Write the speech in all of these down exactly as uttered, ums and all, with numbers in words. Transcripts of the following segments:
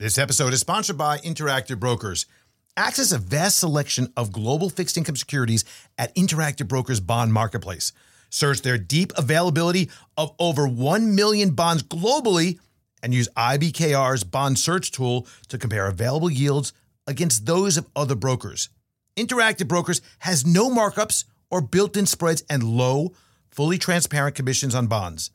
This episode is sponsored by Interactive Brokers. Access a vast selection of global fixed income securities at Interactive Brokers Bond Marketplace. Search their deep availability of over one million bonds globally and use I B K R's bond search tool to compare available yields against those of other brokers. Interactive Brokers has no markups or built-in spreads and low, fully transparent commissions on bonds.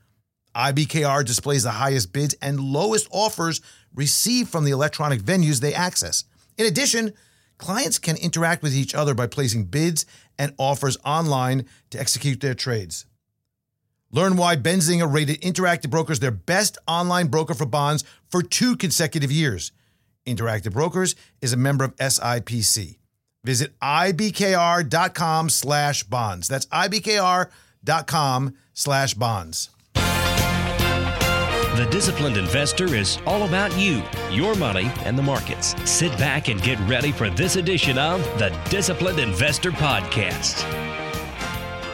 I B K R displays the highest bids and lowest offers received from the electronic venues they access. In addition, clients can interact with each other by placing bids and offers online to execute their trades. Learn why Benzinga rated Interactive Brokers their best online broker for bonds for two consecutive years. Interactive Brokers is a member of S I P C. Visit ibkr.com slash bonds. That's ibkr.com slash bonds. The Disciplined Investor is all about you, your money, and the markets. Sit back and get ready for this edition of the Disciplined Investor Podcast.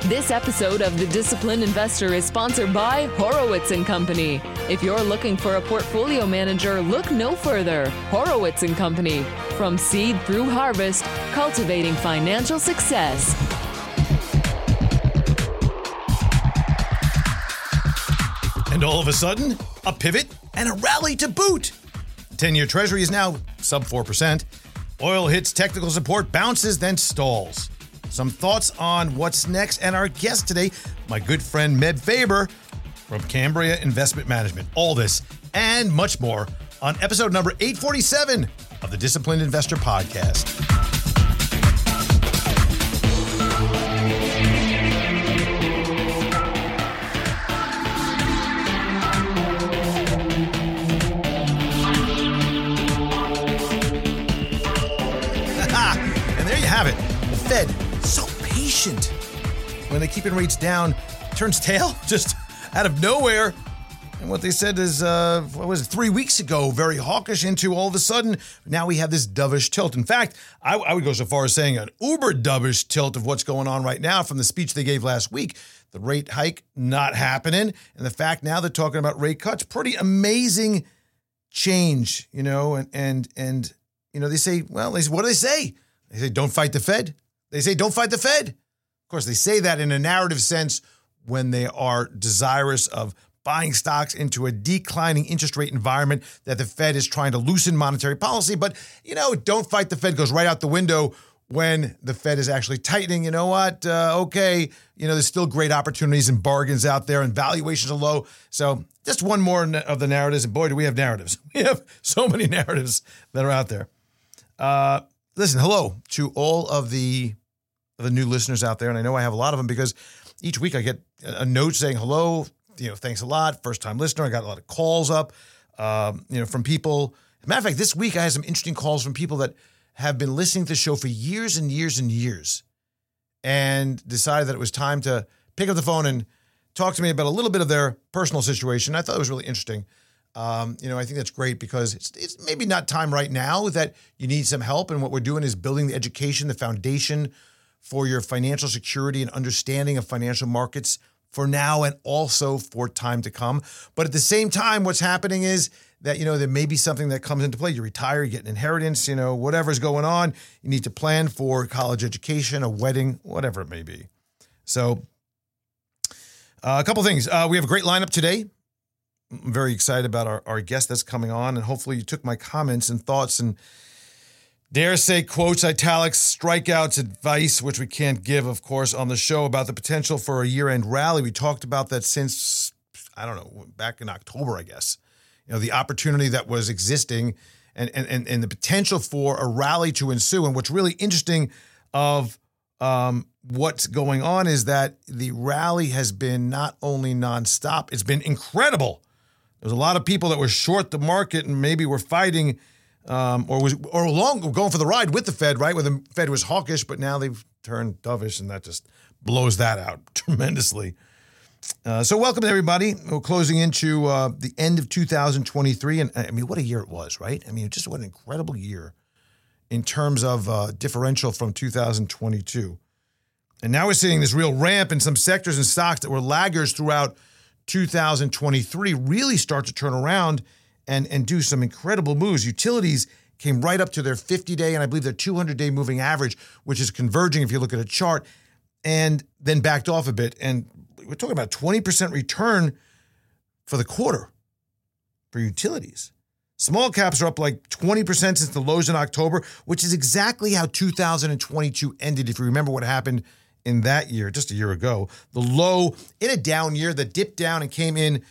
This episode of The Disciplined Investor is sponsored by Horowitz and Company. If you're looking for a portfolio manager, look no further. Horowitz and Company. From seed through harvest, cultivating financial success. And all of a sudden, a pivot and a rally to boot. ten-year Treasury is now sub four percent. Oil hits technical support, bounces, then stalls. Some thoughts on what's next, and our guest today, my good friend Meb Faber from Cambria Investment Management. All this and much more on episode number eight forty-seven of the Disciplined Investor Podcast. Fed, so patient when they're keeping rates down, turns tail just out of nowhere. And what they said is, uh, what was it, three weeks ago, very hawkish into all of a sudden, now we have this dovish tilt. In fact, I, I would go so far as saying an uber dovish tilt of what's going on right now from the speech they gave last week. The rate hike not happening. And the fact now they're talking about rate cuts, pretty amazing change, you know, and, and, and you know, they say, well, they say, what do they say? They say, don't fight the Fed. They say, don't fight the Fed. Of course, they say that in a narrative sense when they are desirous of buying stocks into a declining interest rate environment that the Fed is trying to loosen monetary policy. But, you know, don't fight the Fed goes right out the window when the Fed is actually tightening. You know what? Uh, okay. You know, there's still great opportunities and bargains out there and valuations are low. So just one more of the narratives. And boy, do we have narratives. We have so many narratives that are out there. Uh, listen, hello to all of the... the new listeners out there. And I know I have a lot of them because each week I get a note saying, hello, you know, thanks a lot. First time listener. I got a lot of calls up, um, you know, from people. As a matter of fact, this week I had some interesting calls from people that have been listening to the show for years and years and years and decided that it was time to pick up the phone and talk to me about a little bit of their personal situation. I thought it was really interesting. Um, you know, I think that's great because it's, it's maybe not time right now that you need some help. And what we're doing is building the education, the foundation for your financial security and understanding of financial markets for now and also for time to come. But at the same time, what's happening is that, you know, there may be something that comes into play. You retire, you get an inheritance, you know, whatever's going on. You need to plan for college education, a wedding, whatever it may be. So uh, a couple things. Uh, we have a great lineup today. I'm very excited about our, our guest that's coming on. And hopefully you took my comments and thoughts and dare say quotes, italics, strikeouts, advice, which we can't give, of course, on the show about the potential for a year-end rally. We talked about that since, I don't know, back in October, I guess. You know, the opportunity that was existing and and and the potential for a rally to ensue. And what's really interesting of um, what's going on is that the rally has been not only nonstop, it's been incredible. There's a lot of people that were short the market and maybe were fighting Um, or was or long going for the ride with the Fed, right? Where the Fed was hawkish, but now they've turned dovish, and that just blows that out tremendously. Uh, so welcome to everybody. We're closing into uh, the end of two thousand twenty-three, and I mean, what a year it was, right? I mean, just what an incredible year in terms of uh, differential from two thousand twenty-two. And now we're seeing this real ramp in some sectors and stocks that were laggers throughout two thousand twenty-three really start to turn around and, and do some incredible moves. Utilities came right up to their fifty-day and I believe their two hundred-day moving average, which is converging if you look at a chart, and then backed off a bit. And we're talking about twenty percent return for the quarter for utilities. Small caps are up like twenty percent since the lows in October, which is exactly how two thousand twenty-two ended, if you remember what happened in that year, just a year ago. The low in a down year that dipped down and came in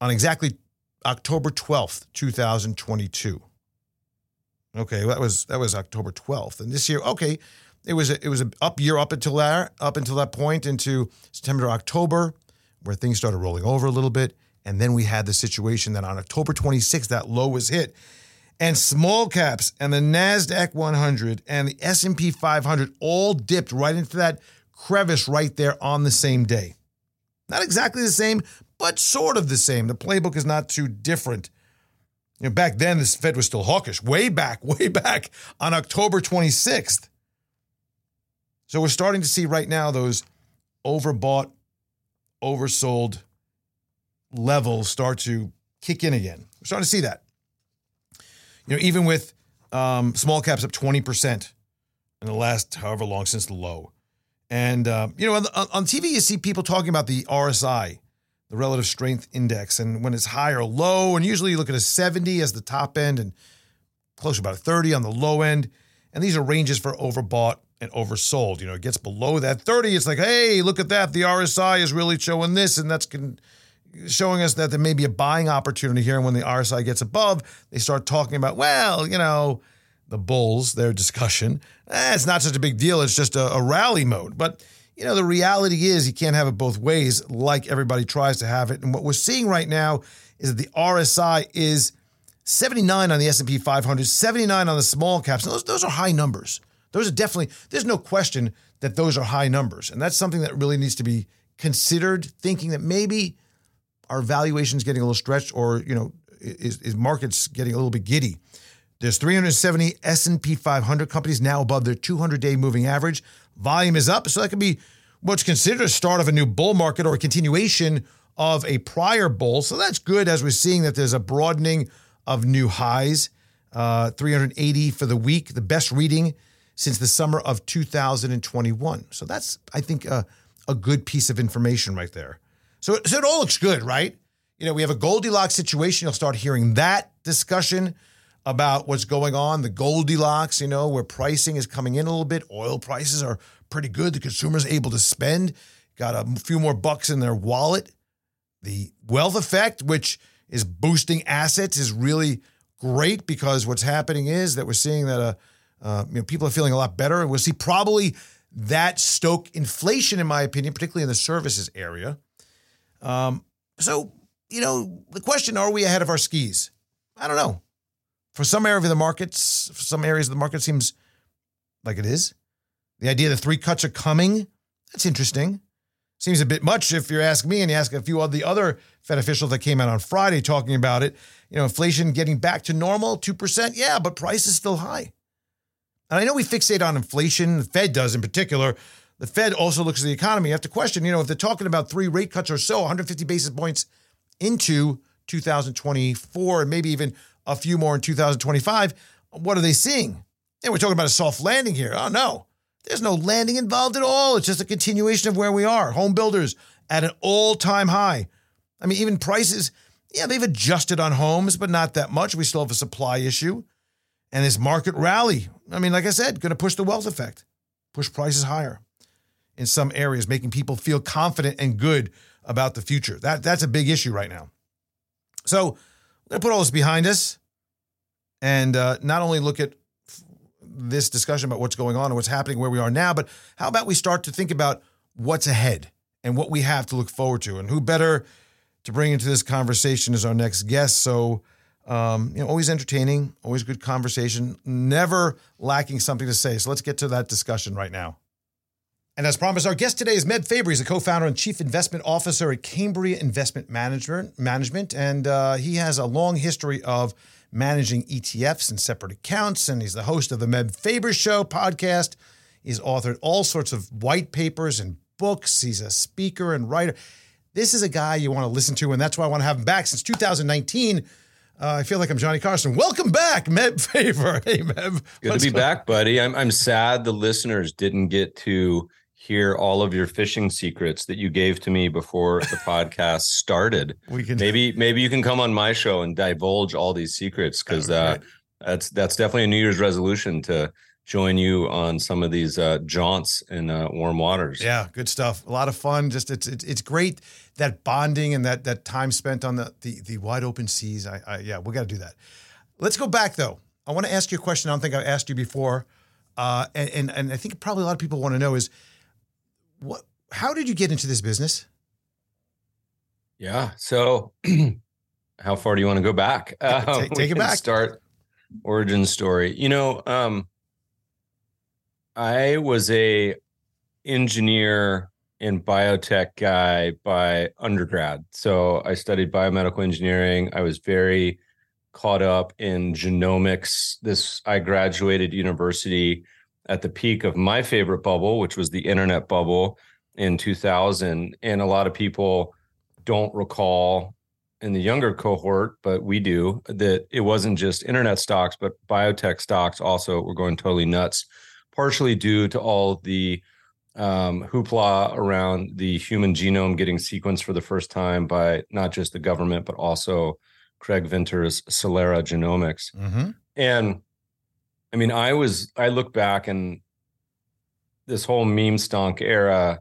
on exactly October twelfth, twenty twenty-two. Okay, that was that was October twelfth. And this year, okay, it was a, it was an up year up until that up until that point into September to October, where things started rolling over a little bit. And then we had the situation that on October twenty-sixth, that low was hit. And small caps and the NASDAQ one hundred and the S and P five hundred all dipped right into that crevice right there on the same day. Not exactly the same, but sort of the same. The playbook is not too different. You know, back then, this Fed was still hawkish. Way back, way back on October twenty-sixth. So we're starting to see right now those overbought, oversold levels start to kick in again. We're starting to see that. You know, even with um, small caps up twenty percent in the last however long since the low. And, uh, you know, on, on T V, you see people talking about the R S I, the Relative Strength Index, and when it's high or low. And usually you look at a seventy as the top end and close to about a thirty on the low end. And these are ranges for overbought and oversold. You know, it gets below that thirty. It's like, hey, look at that. The R S I is really showing this, and that's con- showing us that there may be a buying opportunity here. And when the R S I gets above, they start talking about, well, you know, the bulls, their discussion. Eh, it's not such a big deal. It's just a, a rally mode. But, you know, the reality is you can't have it both ways like everybody tries to have it. And what we're seeing right now is that the R S I is seventy-nine on the S and P five hundred, seventy-nine on the small caps. And those, those are high numbers. Those are definitely, there's no question that those are high numbers. And that's something that really needs to be considered, thinking that maybe our valuation's getting a little stretched, or, you know, is, is markets getting a little bit giddy. There's three hundred seventy S and P five hundred companies now above their two hundred-day moving average. Volume is up, so that could be what's considered a start of a new bull market or a continuation of a prior bull. So that's good, as we're seeing that there's a broadening of new highs. Uh, three hundred eighty for the week, the best reading since the summer of two thousand twenty-one. So that's, I think, a, a good piece of information right there. So, so it all looks good, right? You know, we have a Goldilocks situation. You'll start hearing that discussion about what's going on, the Goldilocks, you know, where pricing is coming in a little bit. Oil prices are pretty good. The consumer's able to spend, got a few more bucks in their wallet. The wealth effect, which is boosting assets, is really great, because what's happening is that we're seeing that uh, uh, you know, people are feeling a lot better. We'll see probably that stoke inflation, in my opinion, particularly in the services area. Um, so, you know, the question, are we ahead of our skis? I don't know. For some area of the markets, for some areas of the market, seems like it is. The idea that three cuts are coming, that's interesting. Seems a bit much if you ask me, and you ask a few of the other Fed officials that came out on Friday talking about it. You know, inflation getting back to normal, two percent. Yeah, but price is still high. And I know we fixate on inflation, the Fed does in particular. The Fed also looks at the economy. You have to question, you know, if they're talking about three rate cuts or so, one hundred fifty basis points into two thousand twenty-four, and maybe even a few more in two thousand twenty-five, what are they seeing? And we're talking about a soft landing here. Oh, no. There's no landing involved at all. It's just a continuation of where we are. Home builders at an all-time high. I mean, even prices, yeah, they've adjusted on homes, but not that much. We still have a supply issue. And this market rally, I mean, like I said, going to push the wealth effect, push prices higher in some areas, making people feel confident and good about the future. That That's a big issue right now. So we're going to put all this behind us and uh, not only look at f- this discussion about what's going on and what's happening where we are now, but how about we start to think about what's ahead and what we have to look forward to, and who better to bring into this conversation is our next guest. So, um, you know, always entertaining, always good conversation, never lacking something to say. So let's get to that discussion right now. And as promised, our guest today is Meb Faber. He's the co-founder and chief investment officer at Cambria Investment Management. Management, and uh, he has a long history of managing E T Fs and separate accounts. And he's the host of the Meb Faber Show podcast. He's authored all sorts of white papers and books. He's a speaker and writer. This is a guy you want to listen to, and that's why I want to have him back. Since two thousand nineteen, Uh, I feel like I'm Johnny Carson. Welcome back, Meb Faber. Hey, Meb. Good to be go- back, buddy. I'm I'm sad the listeners didn't get to hear all of your fishing secrets that you gave to me before the podcast started. We can maybe maybe you can come on my show and divulge all these secrets, because okay. uh, that's that's definitely a New Year's resolution to join you on some of these uh, jaunts in uh, warm waters. Yeah, good stuff. A lot of fun. Just it's it's, it's great, that bonding and that that time spent on the the, the wide open seas. I, I yeah, we got to do that. Let's go back though. I want to ask you a question I don't think I've asked you before, uh, and, and and I think probably a lot of people want to know is what? How did you get into this business? Yeah. So, how far do you want to go back? Uh, take take it back. Start origin story. You know. Um, I was a engineer and biotech guy by undergrad. So I studied biomedical engineering. I was very caught up in genomics. This I graduated university at the peak of my favorite bubble, which was the internet bubble in two thousand. And a lot of people don't recall in the younger cohort, but we do, that it wasn't just internet stocks, but biotech stocks also were going totally nuts. Partially due to all the um, hoopla around the human genome getting sequenced for the first time by not just the government, but also Craig Venter's Celera Genomics. Mm-hmm. And I mean, I was, I look back and this whole meme stonk era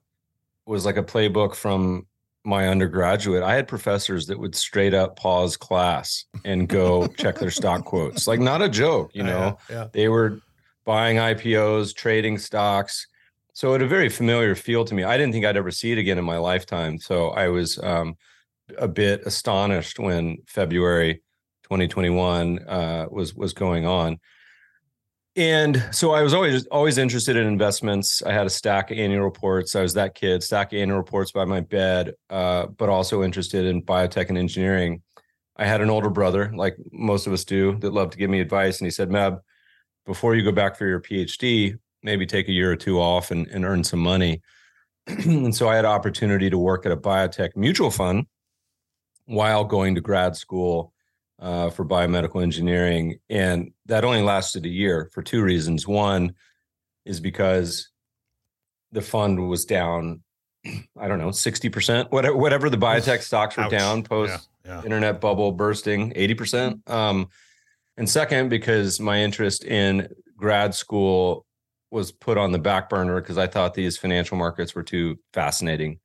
was like a playbook from my undergraduate. I had professors that would straight up pause class and go check their stock quotes. Like, not a joke, you know, yeah, yeah. They were buying I P Os, trading stocks. So it had a very familiar feel to me. I didn't think I'd ever see it again in my lifetime. So I was um, a bit astonished when February twenty twenty-one uh, was was going on. And so I was always always interested in investments. I had a stack of annual reports. I was that kid, stack of annual reports by my bed, uh, but also interested in biotech and engineering. I had an older brother, like most of us do, that loved to give me advice. And he said, Meb, before you go back for your PhD, maybe take a year or two off and, and earn some money. And so I had an opportunity to work at a biotech mutual fund while going to grad school uh, for biomedical engineering. And that only lasted a year for two reasons. One is because the fund was down, I don't know, sixty percent, whatever, whatever the biotech stocks were Ouch. down post yeah, yeah. internet bubble bursting, eighty percent. Um, And second, because my interest in grad school was put on the back burner because I thought these financial markets were too fascinating.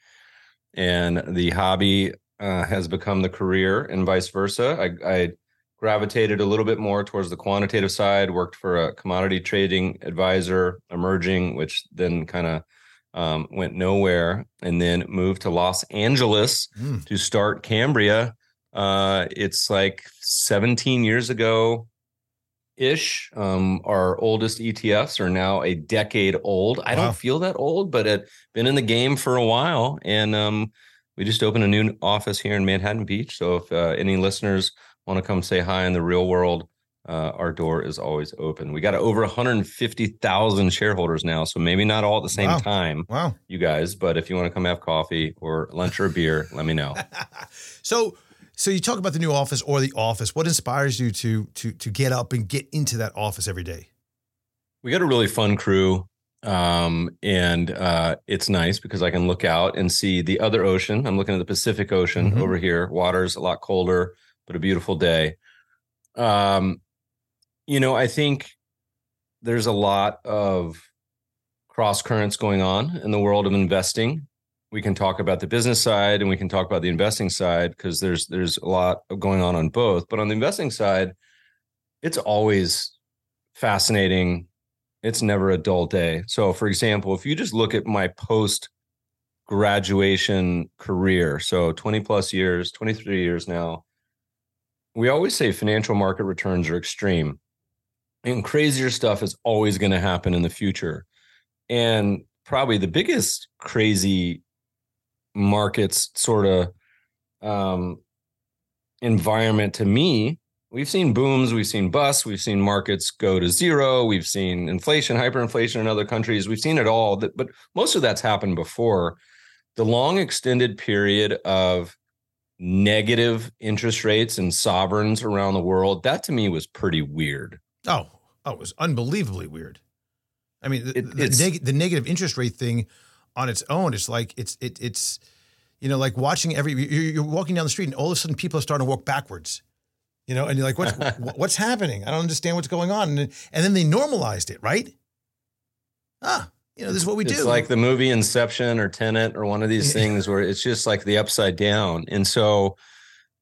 And the hobby uh, has become the career and vice versa. I, I gravitated a little bit more towards the quantitative side, worked for a commodity trading advisor, emerging, which then kind of um, went nowhere, and then moved to Los Angeles mm. to start Cambria. Uh, it's like seventeen years ago ish. Um, our oldest E T Fs are now a decade old. I wow. don't feel that old, but it's been in the game for a while. And, um, we just opened a new office here in Manhattan Beach. So if, uh, any listeners want to come say hi in the real world, uh, our door is always open. We got over one hundred fifty thousand shareholders now. So maybe not all at the same wow. time, wow. you guys, but if you want to come have coffee or lunch or beer, let me know. So, So you talk about the new office or the office. What inspires you to to to get up and get into that office every day? We got a really fun crew, um, and uh, it's nice because I can look out and see the other ocean. I'm looking at the Pacific Ocean mm-hmm. over here. Water's a lot colder, but a beautiful day. Um, you know, I think there's a lot of cross currents going on in the world of investing. We can talk about the business side and we can talk about the investing side because there's there's a lot going on on both. But on the investing side, it's always fascinating. It's never a dull day. So, for example, if you just look at my post-graduation career, so twenty plus years, twenty-three years now, we always say financial market returns are extreme. And crazier stuff is always going to happen in the future. And probably the biggest crazy markets sort of um, environment to me. We've seen booms, we've seen busts, we've seen markets go to zero, we've seen inflation, hyperinflation in other countries, we've seen it all, that, but most of that's happened before. The long extended period of negative interest rates and sovereigns around the world, that to me was pretty weird. Oh, oh, it was unbelievably weird. I mean, the, it, the, neg- the negative interest rate thing on its own, it's like, it's, it, it's, you know, like watching every, you're, you're walking down the street and all of a sudden people are starting to walk backwards, you know, and you're like, what's, what's happening? I don't understand what's going on. And, and then they normalized it, right? Ah, you know, this is what we do. It's like the movie Inception or Tenet or one of these things where it's just like the upside down. And so,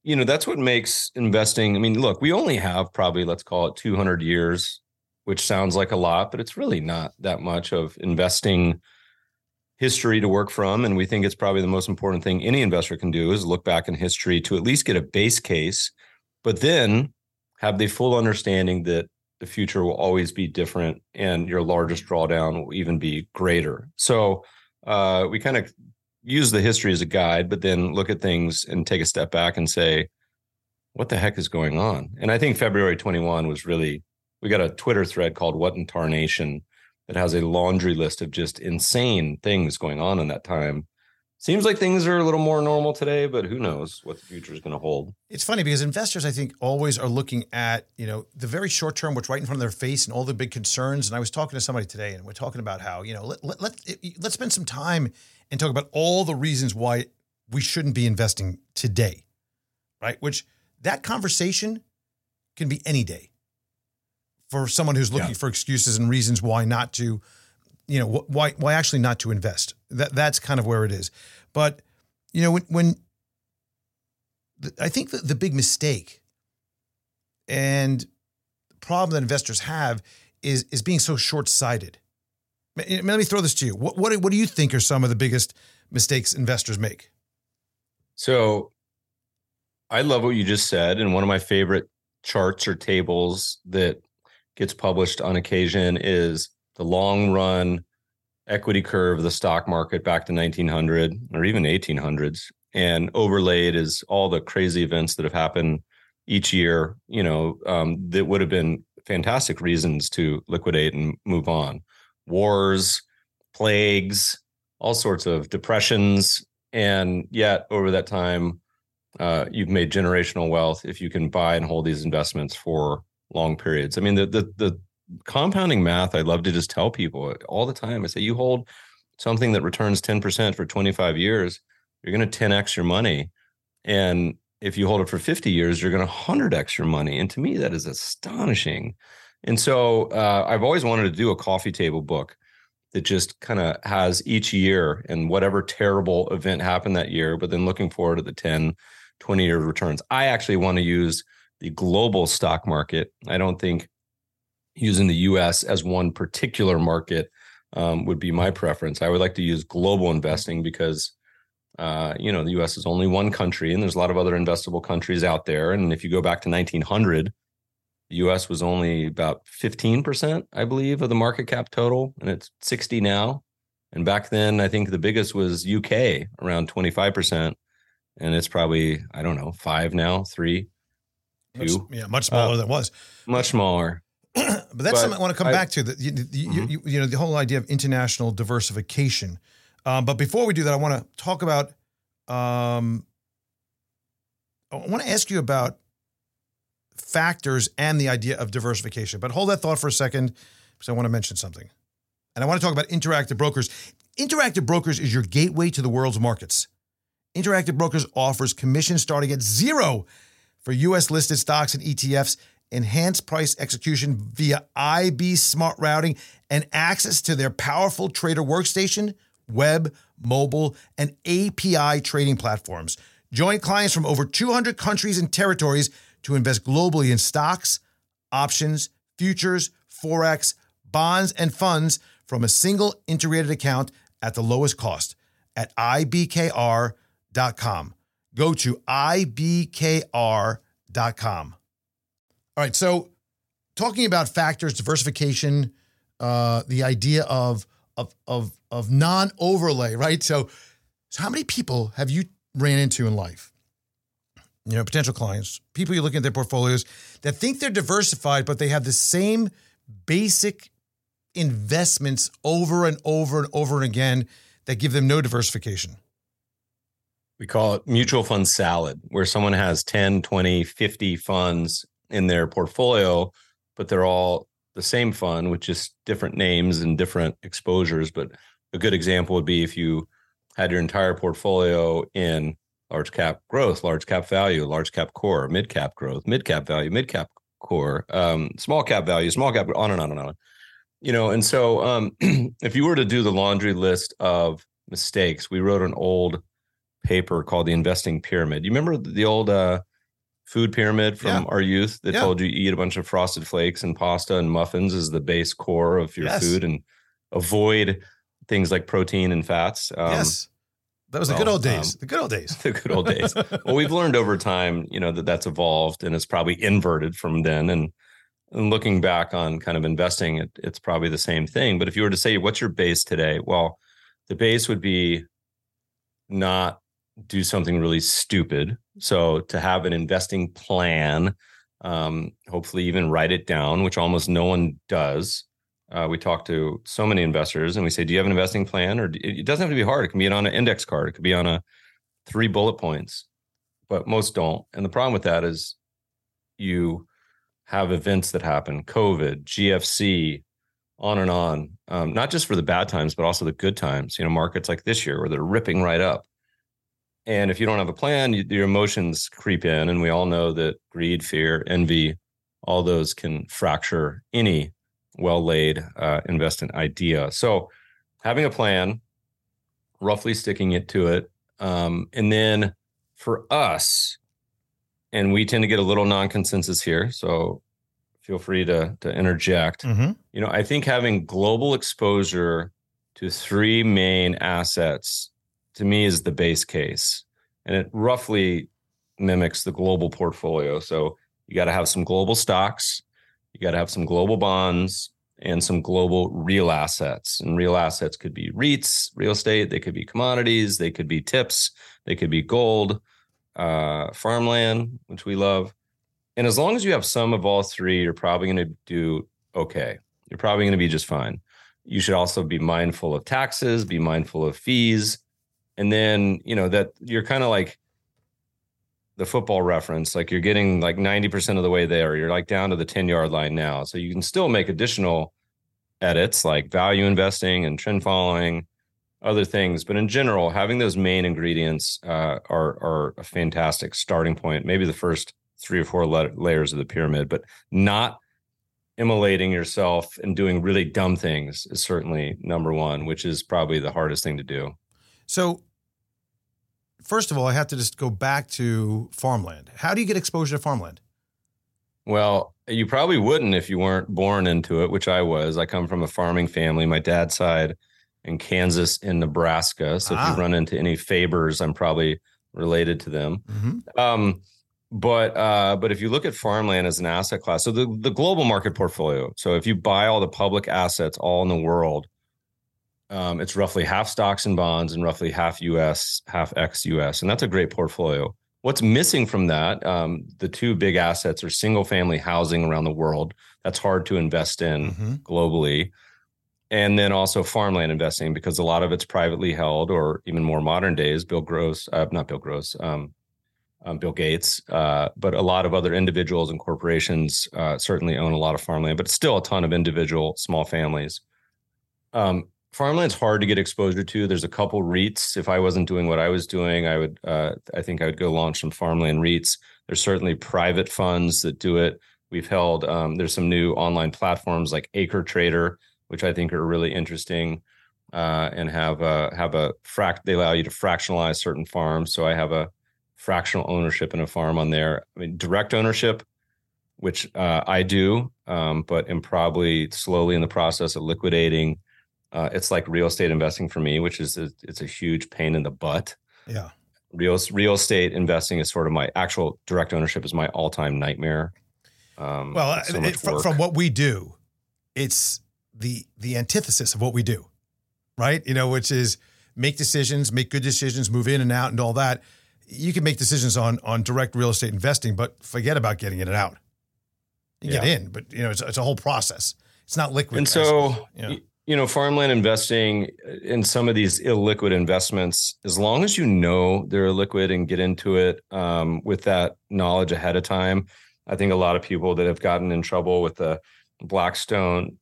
you know, that's what makes investing. I mean, look, we only have probably, let's call it two hundred years, which sounds like a lot, but it's really not that much of investing history to work from. And we think it's probably the most important thing any investor can do is look back in history to at least get a base case, but then have the full understanding that the future will always be different and your largest drawdown will even be greater. So uh, we kind of use the history as a guide, but then look at things and take a step back and say, what the heck is going on? And I think February twenty-first was really, we got a Twitter thread called What in Tarnation that has a laundry list of just insane things going on in that time. Seems like things are a little more normal today, but who knows what the future is going to hold. It's funny because investors, I think, always are looking at, you know, the very short term, what's right in front of their face and all the big concerns. And I was talking to somebody today and we're talking about how, you know, let, let, let, let's spend some time and talk about all the reasons why we shouldn't be investing today, right? Which that conversation can be any day for someone who's looking yeah. for excuses and reasons why not to, you know, why why actually not to invest. That that's kind of where it is. But, you know, when, when the, I think the, the big mistake and the problem that investors have is is being so short-sighted. Let me throw this to you. What, what, what do you think are some of the biggest mistakes investors make? So I love what you just said. And one of my favorite charts or tables that gets published on occasion is the long run equity curve of the stock market back to nineteen hundred or even eighteen hundreds, and overlaid is all the crazy events that have happened each year, you know, um, that would have been fantastic reasons to liquidate and move on. Wars, plagues, all sorts of depressions. And yet over that time, uh, you've made generational wealth if you can buy and hold these investments for long periods. I mean, the the the compounding math, I love to just tell people all the time. I say, you hold something that returns ten percent for twenty-five years, you're going to ten x your money. And if you hold it for fifty years, you're going to one hundred x your money. And to me, that is astonishing. And so uh, I've always wanted to do a coffee table book that just kind of has each year and whatever terrible event happened that year, but then looking forward to the ten, twenty year returns. I actually want to use the global stock market. I don't think using the U S as one particular market um, would be my preference. I would like to use global investing because, uh, you know, the U S is only one country and there's a lot of other investable countries out there. And if you go back to nineteen hundred, the U S was only about fifteen percent, I believe, of the market cap total. And it's sixty now. And back then, I think the biggest was U K, around twenty-five percent. And it's probably, I don't know, five now, three, two. Much, yeah, much smaller uh, than it was. Much smaller. But that's but something I want to come I, back to, the, the, the, mm-hmm. you, you, you know, the whole idea of international diversification. Um, but before we do that, I want to talk about, um, I want to ask you about factors and the idea of diversification. But hold that thought for a second because I want to mention something. And I want to talk about Interactive Brokers. Interactive Brokers is your gateway to the world's markets. Interactive Brokers offers commissions starting at zero for U S listed stocks and E T Fs, enhanced price execution via I B smart routing, and access to their powerful trader workstation, web, mobile, and A P I trading platforms. Join clients from over two hundred countries and territories to invest globally in stocks, options, futures, forex, bonds, and funds from a single integrated account at the lowest cost at I B K R dot com. Go to I B K R dot com. All right, so talking about factors, diversification, uh, the idea of of of of non-overlay, right? So, so how many people have you ran into in life? You know, potential clients, people you're looking at their portfolios that think they're diversified, but they have the same basic investments over and over and over again that give them no diversification. we call it mutual fund salad, where someone has ten, twenty, fifty funds in their portfolio, but they're all the same fund with just different names and different exposures. But a good example would be if you had your entire portfolio in large cap growth, large cap value, large cap core, mid cap growth, mid cap value, mid cap core, um, small cap value, small cap, on and on and on. You know, and so um, if you were to do the laundry list of mistakes, we wrote an old paper called The Investing Pyramid. You remember the old uh, food pyramid from yeah. our youth that yeah. told you eat a bunch of Frosted Flakes and pasta and muffins as the base core of your yes. food, and avoid things like protein and fats. Um, yes. That was well, the good old days, um, the good old days, the good old days. Well, we've learned over time, you know, that that's evolved and it's probably inverted from then. And, and looking back on kind of investing, it, it's probably the same thing. But if you were to say, what's your base today? Well, the base would be not do something really stupid. So to have an investing plan, um, hopefully even write it down, which almost no one does. Uh, we talk to so many investors and we say, do you have an investing plan? Or it doesn't have to be hard. It can be on an index card. It could be on a three bullet points, but most don't. And the problem with that is you have events that happen, COVID, G F C, on and on, um, not just for the bad times, but also the good times, you know, markets like this year where they're ripping right up. And if you don't have a plan, you, your emotions creep in. And we all know that greed, fear, envy, all those can fracture any well-laid uh, investment idea. So having a plan, roughly sticking it to it. Um, and then for us, and we tend to get a little non-consensus here, so feel free to, to interject. Mm-hmm. You know, I think having global exposure to three main assets to me is the base case. And it roughly mimics the global portfolio. So you got to have some global stocks, you got to have some global bonds, and some global real assets. And real assets could be REITs, real estate, they could be commodities, they could be tips, they could be gold, uh, farmland, which we love. And as long as you have some of all three, you're probably going to do okay. You're probably going to be just fine. You should also be mindful of taxes, be mindful of fees. And then, you know, that you're kind of like the football reference, like you're getting like ninety percent of the way there. You're like down to the ten yard line now. So you can still make additional edits like value investing and trend following, other things. But in general, having those main ingredients uh, are, are a fantastic starting point. Maybe the first three or four la- layers of the pyramid, but not immolating yourself and doing really dumb things is certainly number one, which is probably the hardest thing to do. So first of all, I have to just go back to farmland. How do you get exposure to farmland? Well, you probably wouldn't if you weren't born into it, which I was. I come from a farming family. My dad's side in Kansas and Nebraska. So ah. if you run into any Fabers, I'm probably related to them. Mm-hmm. Um, but uh, but if you look at farmland as an asset class, so the, the global market portfolio. So if you buy all the public assets all in the world, Um, it's roughly half stocks and bonds and roughly half U S, half ex-U S. And that's a great portfolio. What's missing from that, um, the two big assets are single-family housing around the world. That's hard to invest in mm-hmm. globally. And then also farmland investing, because a lot of it's privately held, or even more modern days, Bill Gross, uh, not Bill Gross, um, um, Bill Gates, uh, but a lot of other individuals and corporations uh, certainly own a lot of farmland, but still a ton of individual small families. Um Farmland's hard to get exposure to. There's a couple REITs. If I wasn't doing what I was doing, I would. Uh, I think I would go launch some farmland REITs. There's certainly private funds that do it. We've held. Um, there's some new online platforms like Acre Trader, which I think are really interesting, uh, and have a, have a fract. They allow you to fractionalize certain farms. So I have a fractional ownership in a farm on there. I mean, direct ownership, which uh, I do, um, but am probably slowly in the process of liquidating. Uh, it's like real estate investing for me, which is a, it's a huge pain in the butt. Yeah, real real estate investing is sort of my actual direct ownership is my all time nightmare. Um, well, so it, from, from what we do, it's the the antithesis of what we do, right? You know, which is make decisions, make good decisions, move in and out, and all that. You can make decisions on on direct real estate investing, but forget about getting in and out. You yeah. get in, but you know, it's it's a whole process. It's not liquid. And so. You know. you know, farmland investing in some of these illiquid investments, as long as you know they're illiquid and get into it um, with that knowledge ahead of time. I think a lot of people that have gotten in trouble with the Blackstone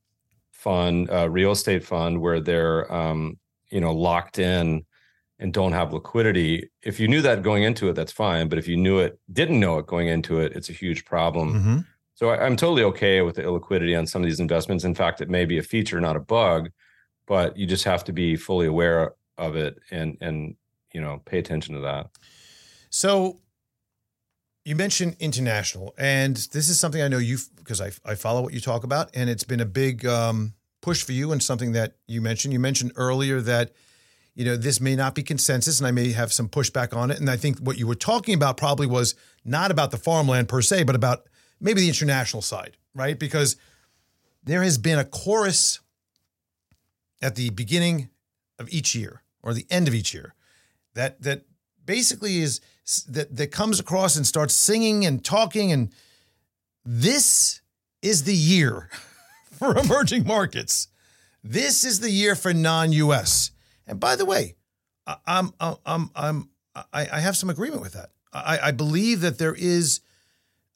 fund, uh, real estate fund, where they're, um, you know, locked in and don't have liquidity. If you knew that going into it, that's fine. But if you knew it, didn't know it going into it, it's a huge problem. Mm-hmm. So I, I'm totally okay with the illiquidity on some of these investments. In fact, it may be a feature, not a bug, but you just have to be fully aware of it and, and, you know, pay attention to that. So you mentioned international, and this is something I know you, because I, I follow what you talk about, and it's been a big um, push for you and something that you mentioned. You mentioned earlier that, you know, this may not be consensus and I may have some pushback on it. And I think what you were talking about probably was not about the farmland per se, but about maybe the international side, right? Because there has been a chorus at the beginning of each year or the end of each year that that basically is that that comes across and starts singing and talking, and this is the year for emerging markets. This is the year for non U S. And by the way, I'm, I'm, I'm, I'm, I, I have some agreement with that. I, I believe that there is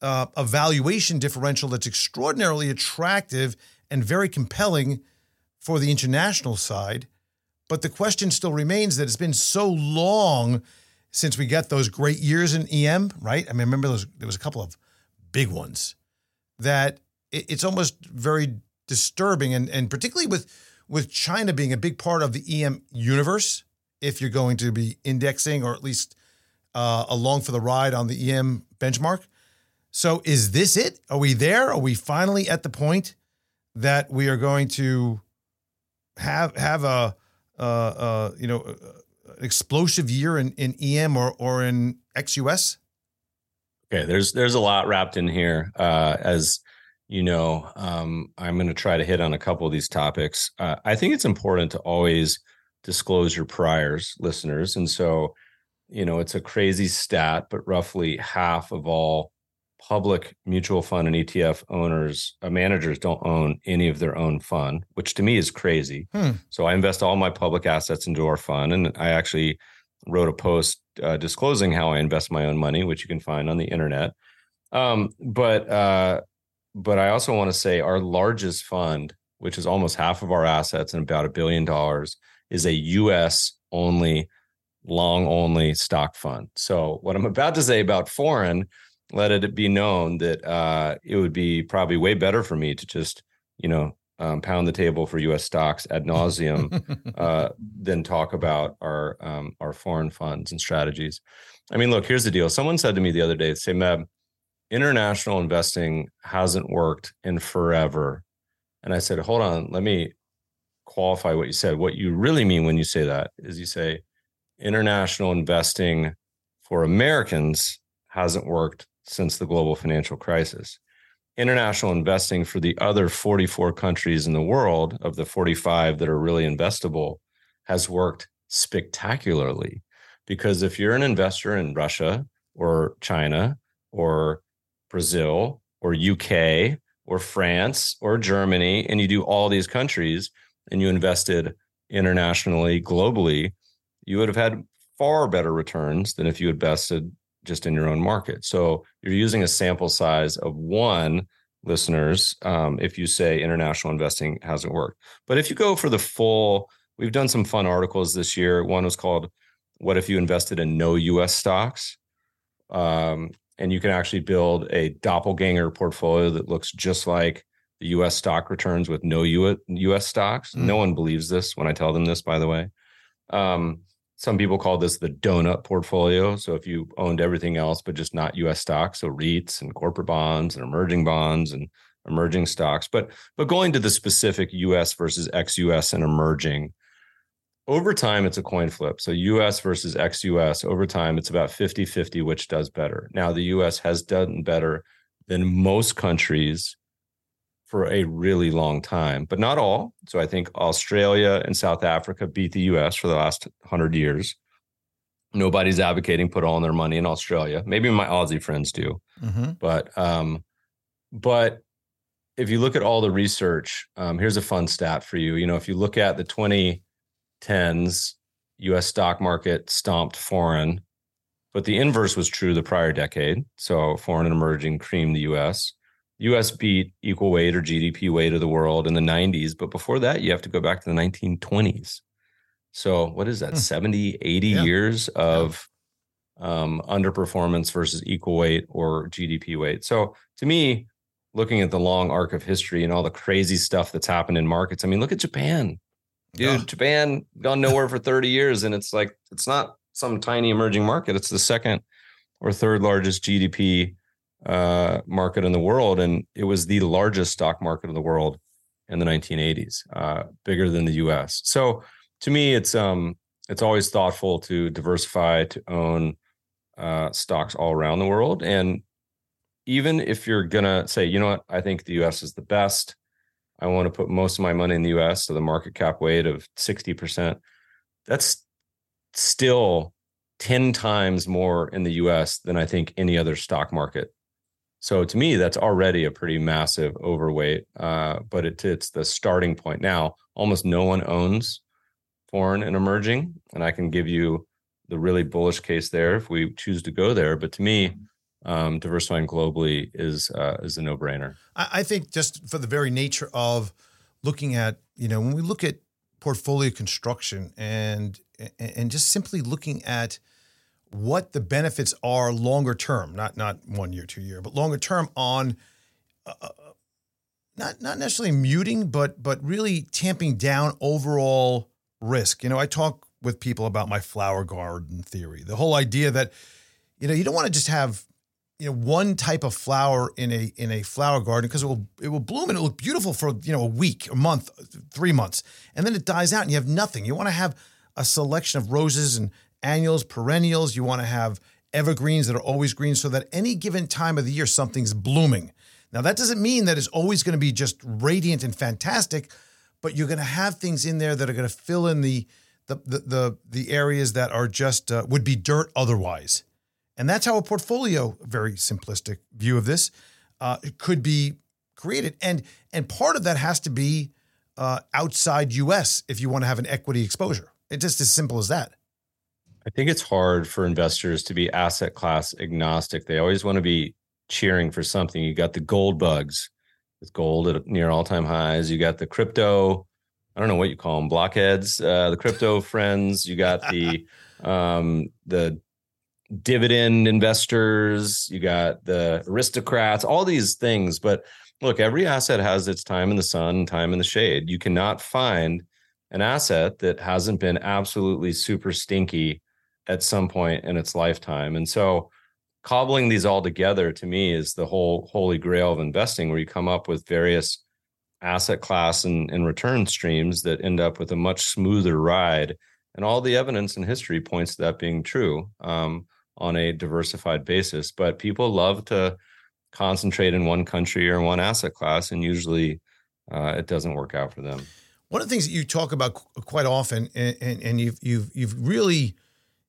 uh, a valuation differential that's extraordinarily attractive and very compelling for the international side. But the question still remains that it's been so long since we got those great years in E M, right? I mean, I remember those, there was a couple of big ones that it, it's almost very disturbing. And, and particularly with... with China being a big part of the E M universe, if you're going to be indexing or at least uh, along for the ride on the E M benchmark. So is this it? Are we there? Are we finally at the point that we are going to have have a uh, uh, you know an explosive year in, in E M or or in ex U S? Okay, there's there's a lot wrapped in here uh, as. You know, um, I'm going to try to hit on a couple of these topics. Uh, I think it's important to always disclose your priors, listeners. And so, you know, it's a crazy stat, but roughly half of all public mutual fund and E T F owners, uh, managers don't own any of their own fund, which to me is crazy. Hmm. So I invest all my public assets into our fund. And I actually wrote a post uh, disclosing how I invest my own money, which you can find on the internet. Um, but, uh, But I also want to say our largest fund, which is almost half of our assets and about a billion dollars, is a U S only, long only stock fund. So what I'm about to say about foreign, let it be known that uh, it would be probably way better for me to just, you know, um, pound the table for U S stocks ad nauseum uh, than talk about our um, our foreign funds and strategies. I mean, look, here's the deal. Someone said to me the other day, say, Meb, international investing hasn't worked in forever. And I said, hold on, let me qualify what you said. What you really mean when you say that is you say international investing for Americans hasn't worked since the global financial crisis. International investing for the other forty-four countries in the world of the forty-five that are really investable has worked spectacularly. Because if you're an investor in Russia or China or Brazil or U K or France or Germany, and you do all these countries and you invested internationally, globally, you would have had far better returns than if you invested just in your own market. So you're using a sample size of one, listeners, um, if you say international investing hasn't worked. But if you go for the full, we've done some fun articles this year. One was called, What If You Invested in No U S Stocks? Um, And you can actually build a doppelganger portfolio that looks just like the U S stock returns with no U S stocks. Mm. No one believes this when I tell them this, by the way. Um, some people call this the donut portfolio. So if you owned everything else, but just not U S stocks, so REITs and corporate bonds and emerging bonds and emerging stocks. But, but going to the specific U S versus ex U S and emerging, over time, it's a coin flip. So U S versus ex U S, over time, it's about fifty-fifty, which does better. Now, the U S has done better than most countries for a really long time, but not all. So I think Australia and South Africa beat the U S for the last one hundred years. Nobody's advocating put all their money in Australia. Maybe my Aussie friends do. Mm-hmm. But um, but if you look at all the research, um, here's a fun stat for you. You know, if you look at the twenty tens, U S stock market stomped foreign, but the inverse was true the prior decade. So foreign and emerging creamed the U S. U S beat equal weight or G D P weight of the world in the nineties. But before that, you have to go back to the nineteen twenties. So what is that, hmm. seventy, eighty yeah. years of yeah. um, underperformance versus equal weight or G D P weight? So to me, looking at the long arc of history and all the crazy stuff that's happened in markets, I mean, look at Japan. Dude, oh. Japan gone nowhere for thirty years. And it's like, it's not some tiny emerging market. It's the second or third largest G D P uh, market in the world. And it was the largest stock market in the world in the nineteen eighties, uh, bigger than the U S. So to me, it's um, it's always thoughtful to diversify, to own uh, stocks all around the world. And even if you're going to say, you know what, I think the U S is the best, I want to put most of my money in the U S, so the market cap weight of sixty percent, that's still ten times more in the U S than I think any other stock market. So to me, that's already a pretty massive overweight, uh, but it, it's the starting point. Now, almost no one owns foreign and emerging, and I can give you the really bullish case there if we choose to go there. But to me, Um, diversifying globally is uh, is a no-brainer. I, I think just for the very nature of looking at, you know, when we look at portfolio construction and and just simply looking at what the benefits are longer term, not not one year, two year, but longer term on uh, not not necessarily muting, but but really tamping down overall risk. You know, I talk with people about my flower garden theory, the whole idea that, you know, you don't want to just have, you know, one type of flower in a in a flower garden, because it will it will bloom and it'll look beautiful for, you know, a week, a month, three months, and then it dies out and you have nothing. You want to have a selection of roses and annuals, perennials. You want to have evergreens that are always green, so that any given time of the year something's blooming. Now, that doesn't mean that it's always going to be just radiant and fantastic, but you're going to have things in there that are going to fill in the the the the, the areas that are just uh, would be dirt otherwise. And that's how a portfolio, very simplistic view of this, uh, it could be created. And and part of that has to be uh, outside U S if you want to have an equity exposure. It's just as simple as that. I think it's hard for investors to be asset class agnostic. They always want to be cheering for something. You got the gold bugs with gold at near all-time highs. You got the crypto, I don't know what you call them, blockheads, uh, the crypto friends. You got the um, the... dividend investors, you got the aristocrats, all these things. But look, every asset has its time in the sun, time in the shade. You cannot find an asset that hasn't been absolutely super stinky at some point in its lifetime. And so cobbling these all together, to me, is the whole holy grail of investing, where you come up with various asset class and, and return streams that end up with a much smoother ride. And all the evidence in history points to that being true, um, on a diversified basis. But people love to concentrate in one country or one asset class, and usually uh, it doesn't work out for them. One of the things that you talk about quite often, and, and, and you've, you've, you've really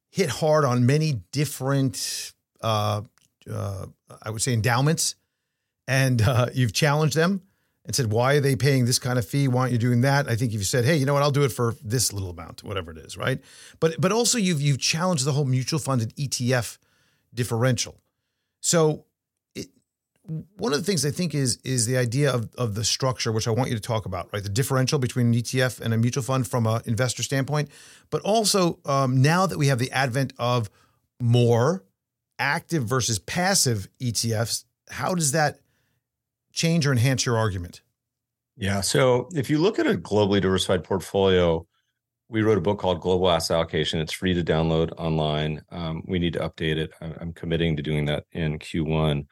hit hard on many different, uh, uh, I would say, endowments, and uh, you've challenged them and said, why are they paying this kind of fee? Why aren't you doing that? I think if you said, hey, you know what, I'll do it for this little amount, whatever it is, right? But but also you've you've challenged the whole mutual fund and E T F differential. So it, one of the things I think is is the idea of, of the structure, which I want you to talk about, right? The differential between an E T F and a mutual fund from an investor standpoint. But also um, now that we have the advent of more active versus passive E T Fs, how does that change or enhance your argument? Yeah. So if you look at a globally diversified portfolio, we wrote a book called Global Asset Allocation. It's free to download online. Um, we need to update it. I'm committing to doing that in Q one.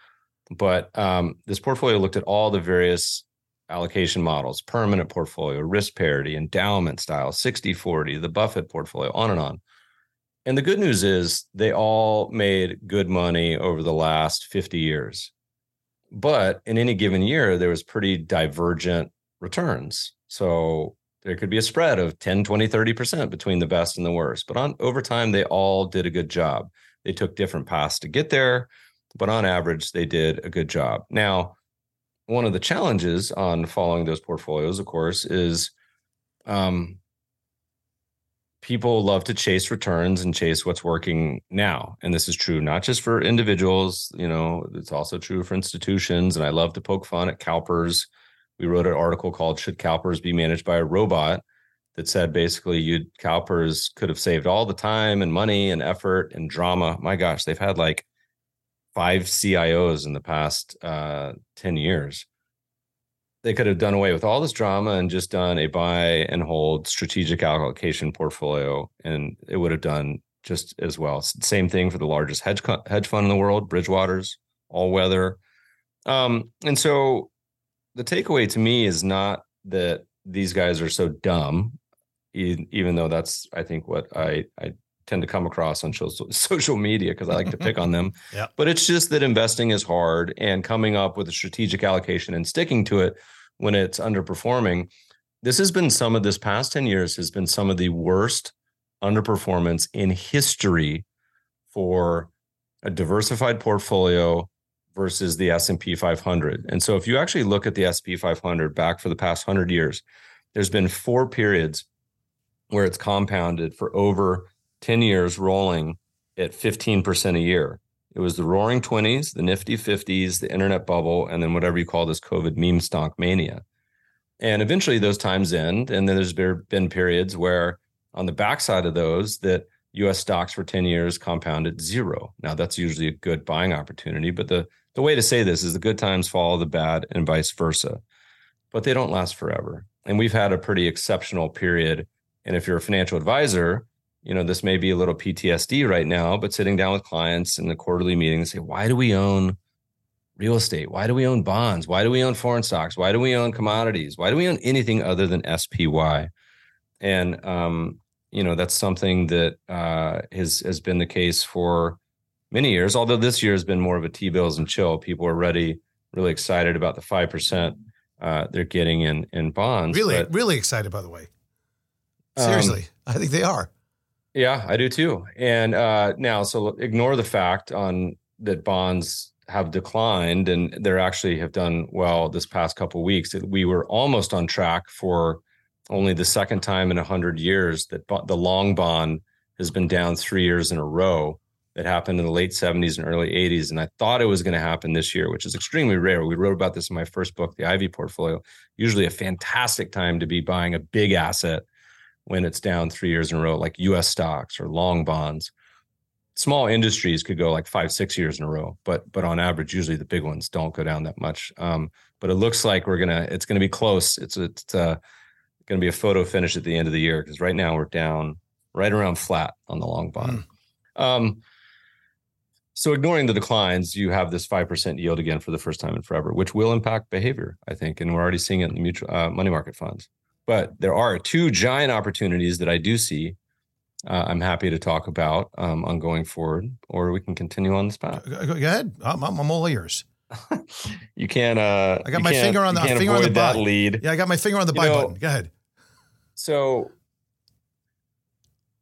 But um, this portfolio looked at all the various allocation models: permanent portfolio, risk parity, endowment style, sixty forty, the Buffett portfolio, on and on. And the good news is they all made good money over the last fifty years. But in any given year, there was pretty divergent returns. So there could be a spread of ten, twenty, thirty percent between the best and the worst. But on over time, they all did a good job. They took different paths to get there, but on average, they did a good job. Now, one of the challenges on following those portfolios, of course, is um, people love to chase returns and chase what's working now. And this is true not just for individuals, you know, it's also true for institutions. And I love to poke fun at CalPERS. We wrote an article called "Should CalPERS Be Managed by a Robot?" that said basically you'd CalPERS could have saved all the time and money and effort and drama. My gosh, they've had like five C I Os in the past uh, ten years. They could have done away with all this drama and just done a buy and hold strategic allocation portfolio, and it would have done just as well. Same thing for the largest hedge hedge fund in the world, Bridgewater's All Weather. Um, and so the takeaway to me is not that these guys are so dumb, even though that's, I think, what I, I tend to come across on social media because I like to pick on them. Yeah. But it's just that investing is hard, and coming up with a strategic allocation and sticking to it when it's underperforming. This has been some of this past ten years has been some of the worst underperformance in history for a diversified portfolio versus the S and P five hundred. And so if you actually look at the S and P five hundred back for the past one hundred years, there's been four periods where it's compounded for over ten years rolling at fifteen percent a year. It was the roaring twenties, the nifty fifties, the internet bubble, and then whatever you call this COVID meme stonk mania. And eventually those times end. And then there's been periods where on the backside of those that U S stocks for ten years compound at zero. Now that's usually a good buying opportunity, but the The way to say this is the good times follow the bad and vice versa, but they don't last forever. And we've had a pretty exceptional period. And if you're a financial advisor, you know, this may be a little P T S D right now, but sitting down with clients in the quarterly meetings, say, why do we own real estate? Why do we own bonds? Why do we own foreign stocks? Why do we own commodities? Why do we own anything other than S P Y? And, um, you know, that's something that uh, has, has been the case for many years, although this year has been more of a T-bills and chill. People are ready, really excited about the five percent uh, they're getting in in bonds. Really, but, really excited, by the way. Seriously, um, I think they are. Yeah, I do too. And uh, now, so ignore the fact on that bonds have declined, and they actually have done well this past couple of weeks. We were almost on track for only the second time in one hundred years that the long bond has been down three years in a row. That happened in the late seventies and early eighties. And I thought it was going to happen this year, which is extremely rare. We wrote about this in my first book, The Ivy Portfolio. Usually a fantastic time to be buying a big asset when it's down three years in a row, like U S stocks or long bonds. Small industries could go like five, six years in a row, but but on average, usually the big ones don't go down that much. Um, but it looks like we're going to, it's going to be close. It's, it's uh, going to be a photo finish at the end of the year, because right now we're down right around flat on the long bond. Mm. Um, So ignoring the declines, you have this five percent yield again for the first time in forever, which will impact behavior, I think. And we're already seeing it in the mutual uh, money market funds. But there are two giant opportunities that I do see. Uh, I'm happy to talk about um, on going forward, or we can continue on this path. Go, go ahead. I'm, I'm all ears. You can't. Uh, I got my finger on the finger on the buy lead. Yeah, I got my finger on the buy button. Go ahead. So,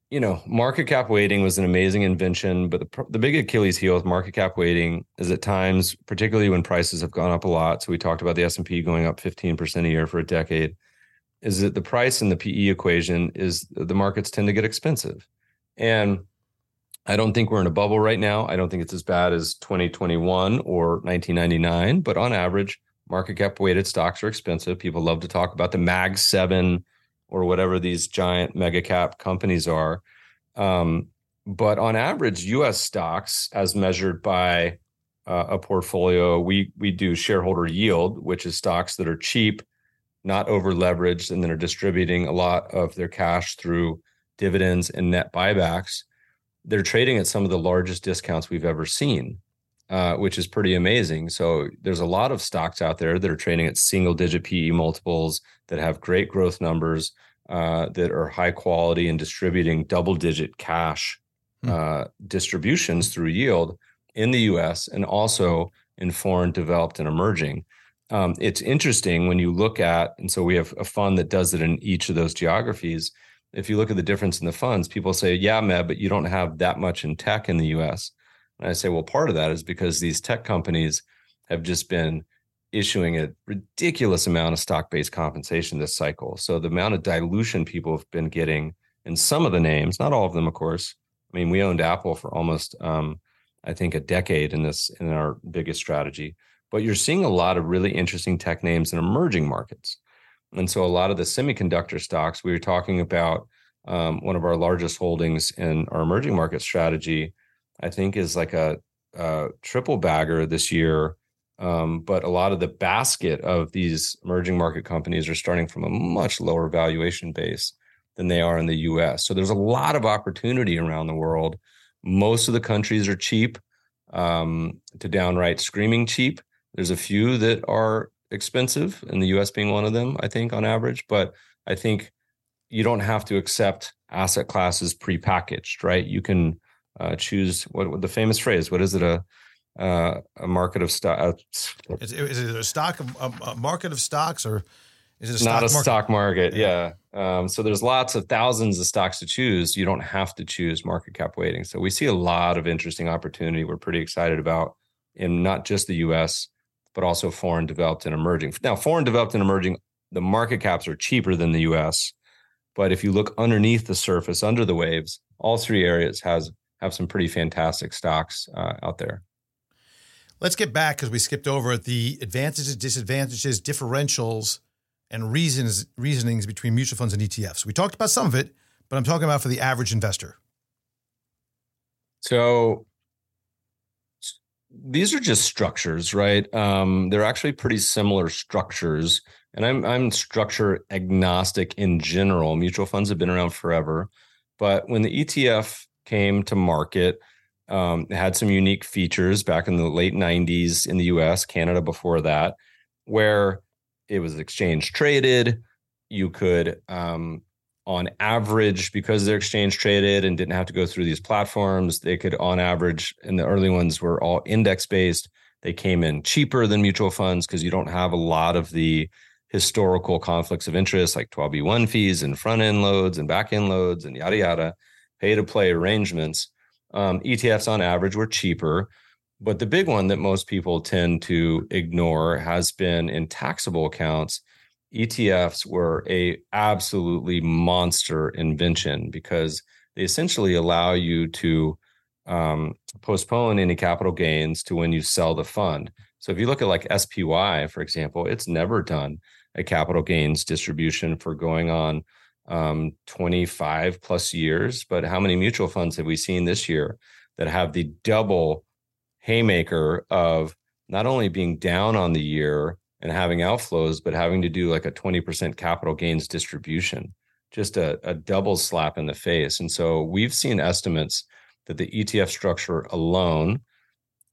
you know, market cap weighting was an amazing invention, but the, the big Achilles heel of market cap weighting is at times, particularly when prices have gone up a lot. So we talked about the S and P going up fifteen percent a year for a decade, is that the price in the P E equation is the markets tend to get expensive. And I don't think we're in a bubble right now. I don't think it's as bad as twenty twenty-one or nineteen ninety-nine, but on average, market cap weighted stocks are expensive. People love to talk about the Mag seven or whatever these giant mega cap companies are. Um, but on average, U S stocks, as measured by uh, a portfolio, we we do shareholder yield, which is stocks that are cheap, not over leveraged, and that are distributing a lot of their cash through dividends and net buybacks. They're trading at some of the largest discounts we've ever seen, uh, which is pretty amazing. So there's a lot of stocks out there that are trading at single digit P E multiples, that have great growth numbers, uh, that are high quality and distributing double-digit cash uh, distributions through yield in the U S and also in foreign, developed, and emerging. Um, it's interesting when you look at, and so we have a fund that does it in each of those geographies. If you look at the difference in the funds, people say, yeah, Meb, but you don't have that much in tech in the U S. And I say, well, part of that is because these tech companies have just been issuing a ridiculous amount of stock-based compensation this cycle. So the amount of dilution people have been getting in some of the names, not all of them, of course. I mean, we owned Apple for almost, um, I think, a decade in this in our biggest strategy. But you're seeing a lot of really interesting tech names in emerging markets. And so a lot of the semiconductor stocks, we were talking about um, one of our largest holdings in our emerging market strategy, I think is like a, a triple bagger this year. Um, but a lot of the basket of these emerging market companies are starting from a much lower valuation base than they are in the U S. So there's a lot of opportunity around the world. Most of the countries are cheap, um, to downright screaming cheap. There's a few that are expensive, and the U S being one of them, I think, on average. But I think you don't have to accept asset classes prepackaged, right? You can uh, choose what, what the famous phrase, what is it, a uh, a market of stocks? Uh, is, is it a stock, a, a market of stocks, or is it a stock not a market? stock market? Yeah. yeah. Um, so there's lots of thousands of stocks to choose. You don't have to choose market cap weighting. So we see a lot of interesting opportunity. We're pretty excited about in not just the U S, but also foreign, developed, and emerging. Now, foreign, developed, and emerging, the market caps are cheaper than the U S. But if you look underneath the surface, under the waves, all three areas has have some pretty fantastic stocks uh, out there. Let's get back, because we skipped over the advantages, disadvantages, differentials, and reasons reasonings between mutual funds and E T Fs. We talked about some of it, but I'm talking about for the average investor. So these are just structures, right? Um, they're actually pretty similar structures, and I'm I'm structure agnostic in general. Mutual funds have been around forever, but when the E T F came to market, um, it had some unique features back in the late nineties in the U S, Canada before that, where it was exchange traded. You could, um, on average, because they're exchange traded and didn't have to go through these platforms, they could, on average, and the early ones were all index based. They came in cheaper than mutual funds because you don't have a lot of the historical conflicts of interest, like twelve B one fees and front end loads and back end loads and yada, yada, pay to play arrangements. Um, E T Fs on average were cheaper. But the big one that most people tend to ignore has been in taxable accounts. E T Fs were a absolutely monster invention because they essentially allow you to um, postpone any capital gains to when you sell the fund. So if you look at like S P Y, for example, it's never done a capital gains distribution for going on um, twenty-five plus years. But how many mutual funds have we seen this year that have the double haymaker of not only being down on the year and having outflows, but having to do like a twenty percent capital gains distribution, just a, a double slap in the face. And so we've seen estimates that the E T F structure alone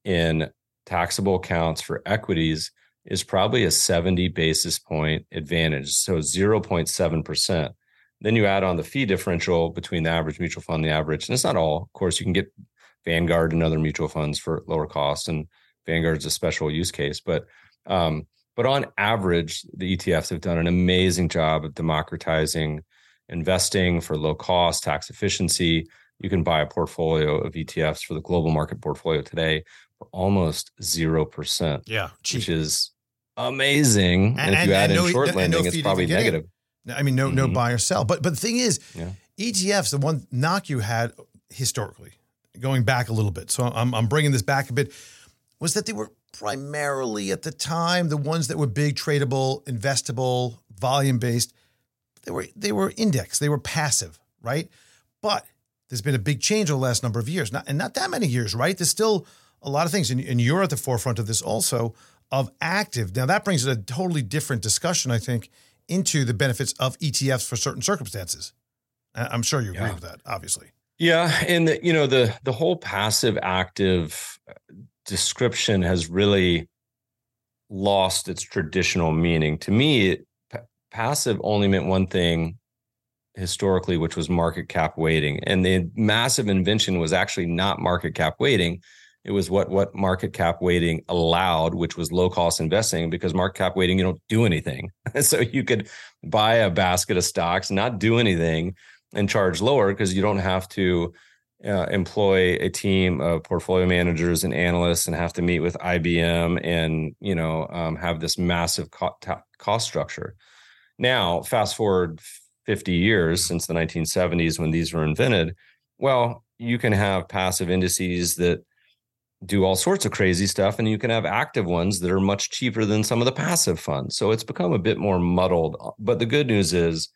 in taxable accounts for equities is probably a seventy basis point advantage, so zero point seven percent. Then you add on the fee differential between the average mutual fund and the average, and it's not all. Of course, you can get Vanguard and other mutual funds for lower costs, and Vanguard's a special use case, but um, But on average, the E T Fs have done an amazing job of democratizing investing for low cost, tax efficiency. You can buy a portfolio of E T Fs for the global market portfolio today for almost zero percent. Yeah, cheap. Which is amazing. And, and if you and, add and in no, short lending, no, it's probably negative. It. I mean, no, mm-hmm. no buy or sell. But, but the thing is, yeah. E T Fs, the one knock you had historically, going back a little bit, so I'm, I'm bringing this back a bit, was that they were primarily at the time, the ones that were big, tradable, investable, volume-based, they were they were indexed, they were passive, right? But there's been a big change over the last number of years, not, and not that many years, right? There's still a lot of things, and, and you're at the forefront of this also, of active. Now, that brings a totally different discussion, I think, into the benefits of E T Fs for certain circumstances. I'm sure you agree yeah. with that, obviously. Yeah, and the, you know, the the whole passive-active description has really lost its traditional meaning. To me, it, p- passive only meant one thing historically, which was market cap weighting. And the massive invention was actually not market cap weighting. It was what, what market cap weighting allowed, which was low cost investing, because market cap weighting, you don't do anything. So you could buy a basket of stocks, not do anything, and charge lower because you don't have to uh, employ a team of portfolio managers and analysts and have to meet with I B M and, you know, um, have this massive co- t- cost structure. Now, fast forward fifty years since the nineteen seventies when these were invented, well, you can have passive indices that do all sorts of crazy stuff, and you can have active ones that are much cheaper than some of the passive funds. So it's become a bit more muddled. But the good news is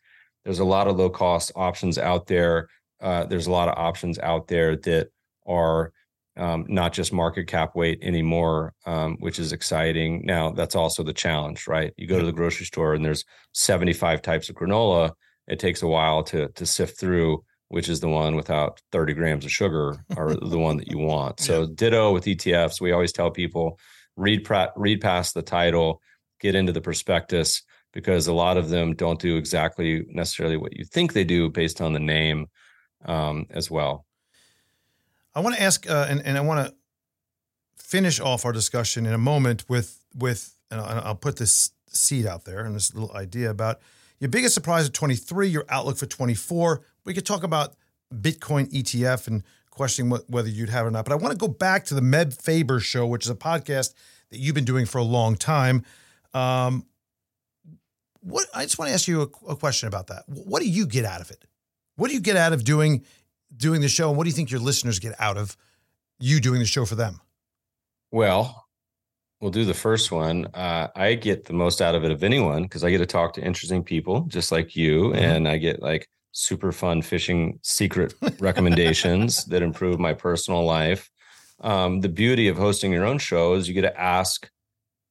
there's a lot of low-cost options out there. Uh, there's a lot of options out there that are um, not just market cap weight anymore, um, which is exciting. Now, that's also the challenge, right? You go to the grocery store and there's seventy-five types of granola. It takes a while to to sift through which is the one without thirty grams of sugar or the one that you want. So ditto with E T Fs. We always tell people, read read past the title, get into the prospectus, because a lot of them don't do exactly necessarily what you think they do based on the name um, as well. I want to ask, uh, and, and I want to finish off our discussion in a moment with, with and I'll put this seed out there and this little idea about your biggest surprise of twenty-three, your outlook for twenty-four. We could talk about Bitcoin E T F and questioning what, whether you'd have it or not. But I want to go back to the Meb Faber Show, which is a podcast that you've been doing for a long time. Um, what I just want to ask you a, a question about that. What do you get out of it? What do you get out of doing doing the show? And what do you think your listeners get out of you doing the show for them? Well, we'll do the first one. Uh, I get the most out of it of anyone because I get to talk to interesting people just like you. Mm-hmm. And I get like super fun fishing secret recommendations that improve my personal life. Um, the beauty of hosting your own show is you get to ask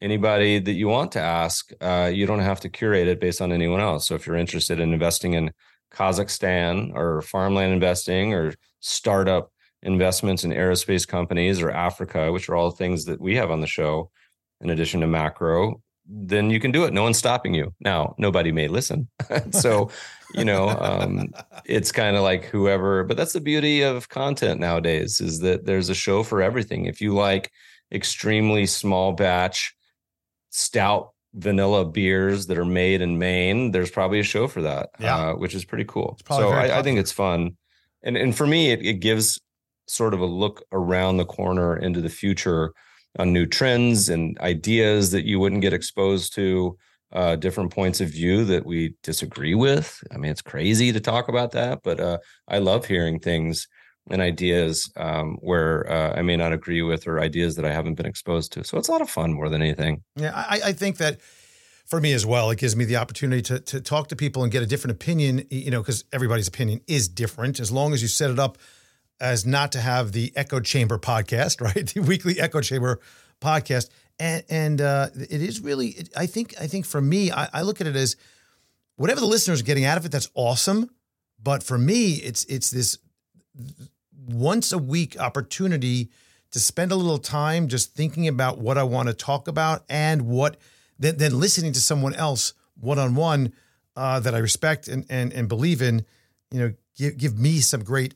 anybody that you want to ask. Uh, you don't have to curate it based on anyone else. So if you're interested in investing in Kazakhstan or farmland investing or startup investments in aerospace companies or Africa, which are all things that we have on the show, in addition to macro, then you can do it. No one's stopping you. Now, nobody may listen. So, you know, um, it's kind of like whoever, but that's the beauty of content nowadays is that there's a show for everything. If you like extremely small batch, stout vanilla beers that are made in Maine, there's probably a show for that, yeah. uh, which is pretty cool. So I, I think it's fun. And and for me, it, it gives sort of a look around the corner into the future on new trends and ideas that you wouldn't get exposed to, uh, different points of view that we disagree with. I mean, it's crazy to talk about that, but uh, I love hearing things and ideas um, where uh, I may not agree with or ideas that I haven't been exposed to. So it's a lot of fun more than anything. Yeah, I, I think that for me as well, it gives me the opportunity to, to talk to people and get a different opinion, you know, because everybody's opinion is different. As long as you set it up as not to have the echo chamber podcast, right? The weekly echo chamber podcast, and and uh, it is really. It, I think. I think for me, I, I look at it as whatever the listeners are getting out of it. That's awesome. But for me, it's it's this once a week opportunity to spend a little time just thinking about what I want to talk about and what then, then listening to someone else one on one that I respect and and and believe in. You know, give give me some great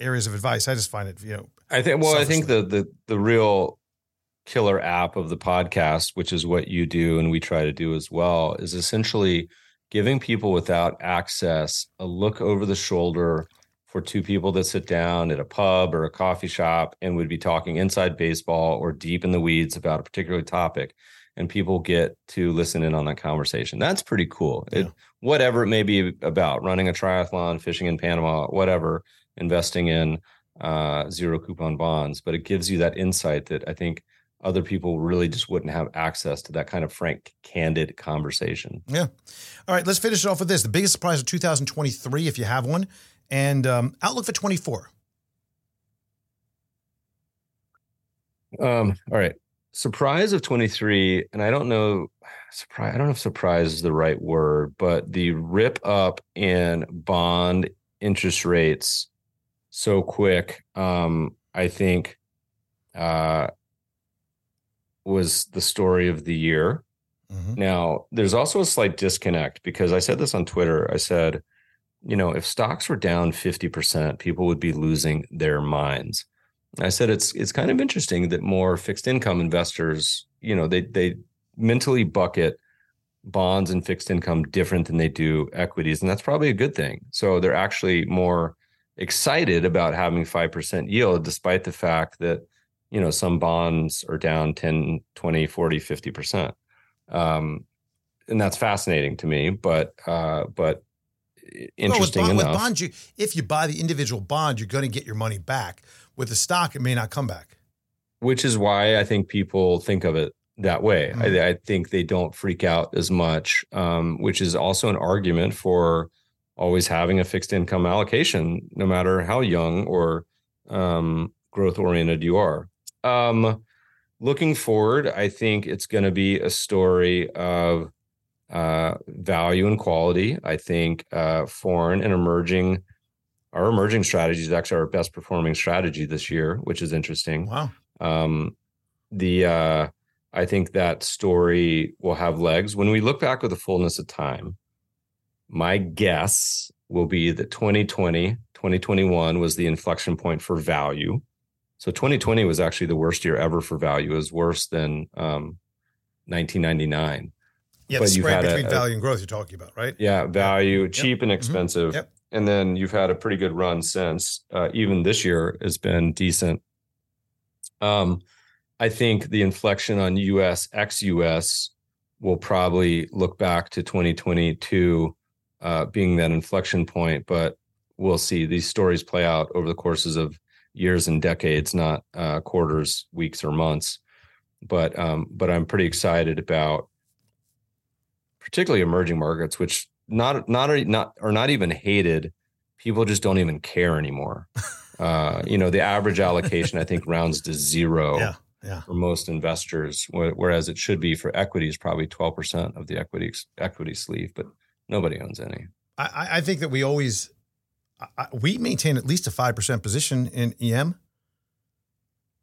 areas of advice. I just find it, you know, I think, well, I think the, the, the real killer app of the podcast, which is what you do and we try to do as well, is essentially giving people without access a look over the shoulder for two people that sit down at a pub or a coffee shop and would be talking inside baseball or deep in the weeds about a particular topic. And people get to listen in on that conversation. That's pretty cool. Yeah. It, whatever it may be about, running a triathlon, fishing in Panama, whatever, investing in uh, zero coupon bonds, but it gives you that insight that I think other people really just wouldn't have access to, that kind of frank, candid conversation. Yeah. All right, let's finish it off with this. The biggest surprise of two thousand twenty-three, if you have one, and um, outlook for twenty-four. Um, all right. Surprise of twenty-three, and I don't know, surprise, I don't know if surprise is the right word, but the rip up in bond interest rates so quick, um, I think, uh, was the story of the year. Mm-hmm. Now, there's also a slight disconnect because I said this on Twitter. I said, you know, if stocks were down fifty percent, people would be losing their minds. I said, it's it's kind of interesting that more fixed income investors, you know, they they mentally bucket bonds and fixed income different than they do equities. And that's probably a good thing. So they're actually more excited about having five percent yield, despite the fact that, you know, some bonds are down ten, twenty, forty, fifty percent. Um, and that's fascinating to me, but, uh, but interesting well, with bond, enough. With bonds, you, if you buy the individual bond, you're going to get your money back. With the stock, it may not come back. Which is why I think people think of it that way. Mm-hmm. I, I think they don't freak out as much, um, which is also an argument for always having a fixed income allocation, no matter how young or um, growth-oriented you are. Um, looking forward, I think it's going to be a story of uh, value and quality. I think uh, foreign and emerging, our emerging strategy is actually our best performing strategy this year, which is interesting. Wow. Um, the uh, I think that story will have legs. When we look back with the fullness of time, my guess will be that twenty twenty, twenty twenty-one was the inflection point for value. So twenty twenty was actually the worst year ever for value. It was worse than um, nineteen ninety-nine. Yeah, but the spread between a, a, value and growth you're talking about, right? Yeah, value, yep. cheap and expensive. Mm-hmm. Yep. And then you've had a pretty good run since. Uh, even this year has been decent. Um, I think the inflection on U S, ex-U S will probably look back to twenty twenty-two Uh, being that inflection point, but we'll see. These stories play out over the courses of years and decades, not uh, quarters, weeks, or months. But um, but I'm pretty excited about particularly emerging markets, which not not are not are not even hated. People just don't even care anymore. Uh, you know, the average allocation I think rounds to zero yeah, yeah. for most investors, whereas it should be for equities probably twelve percent of the equity equity sleeve, but nobody owns any. I, I think that we always, I, we maintain at least a five percent position in E M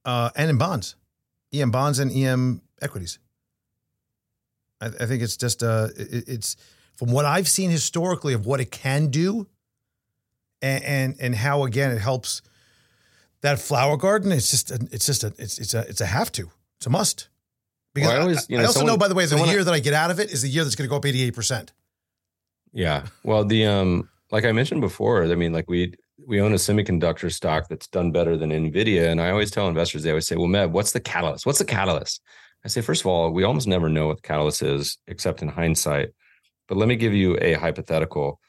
uh, and in bonds, E M bonds and E M equities. I, I think it's just, uh, it, it's from what I've seen historically of what it can do and, and, and how, again, it helps that flower garden. It's just, a, it's just a, it's, it's a, it's a have to, it's a must. Because well, I, always, you know, I also someone, know, by the way, the year I, that I get out of it is the year that's going to go up eighty-eight percent. Yeah. Well, the um, like I mentioned before, I mean, like we we own a semiconductor stock that's done better than Nvidia. And I always tell investors, they always say, well, Meb, what's the catalyst? What's the catalyst? I say, first of all, we almost never know what the catalyst is, except in hindsight. But let me give you a hypothetical.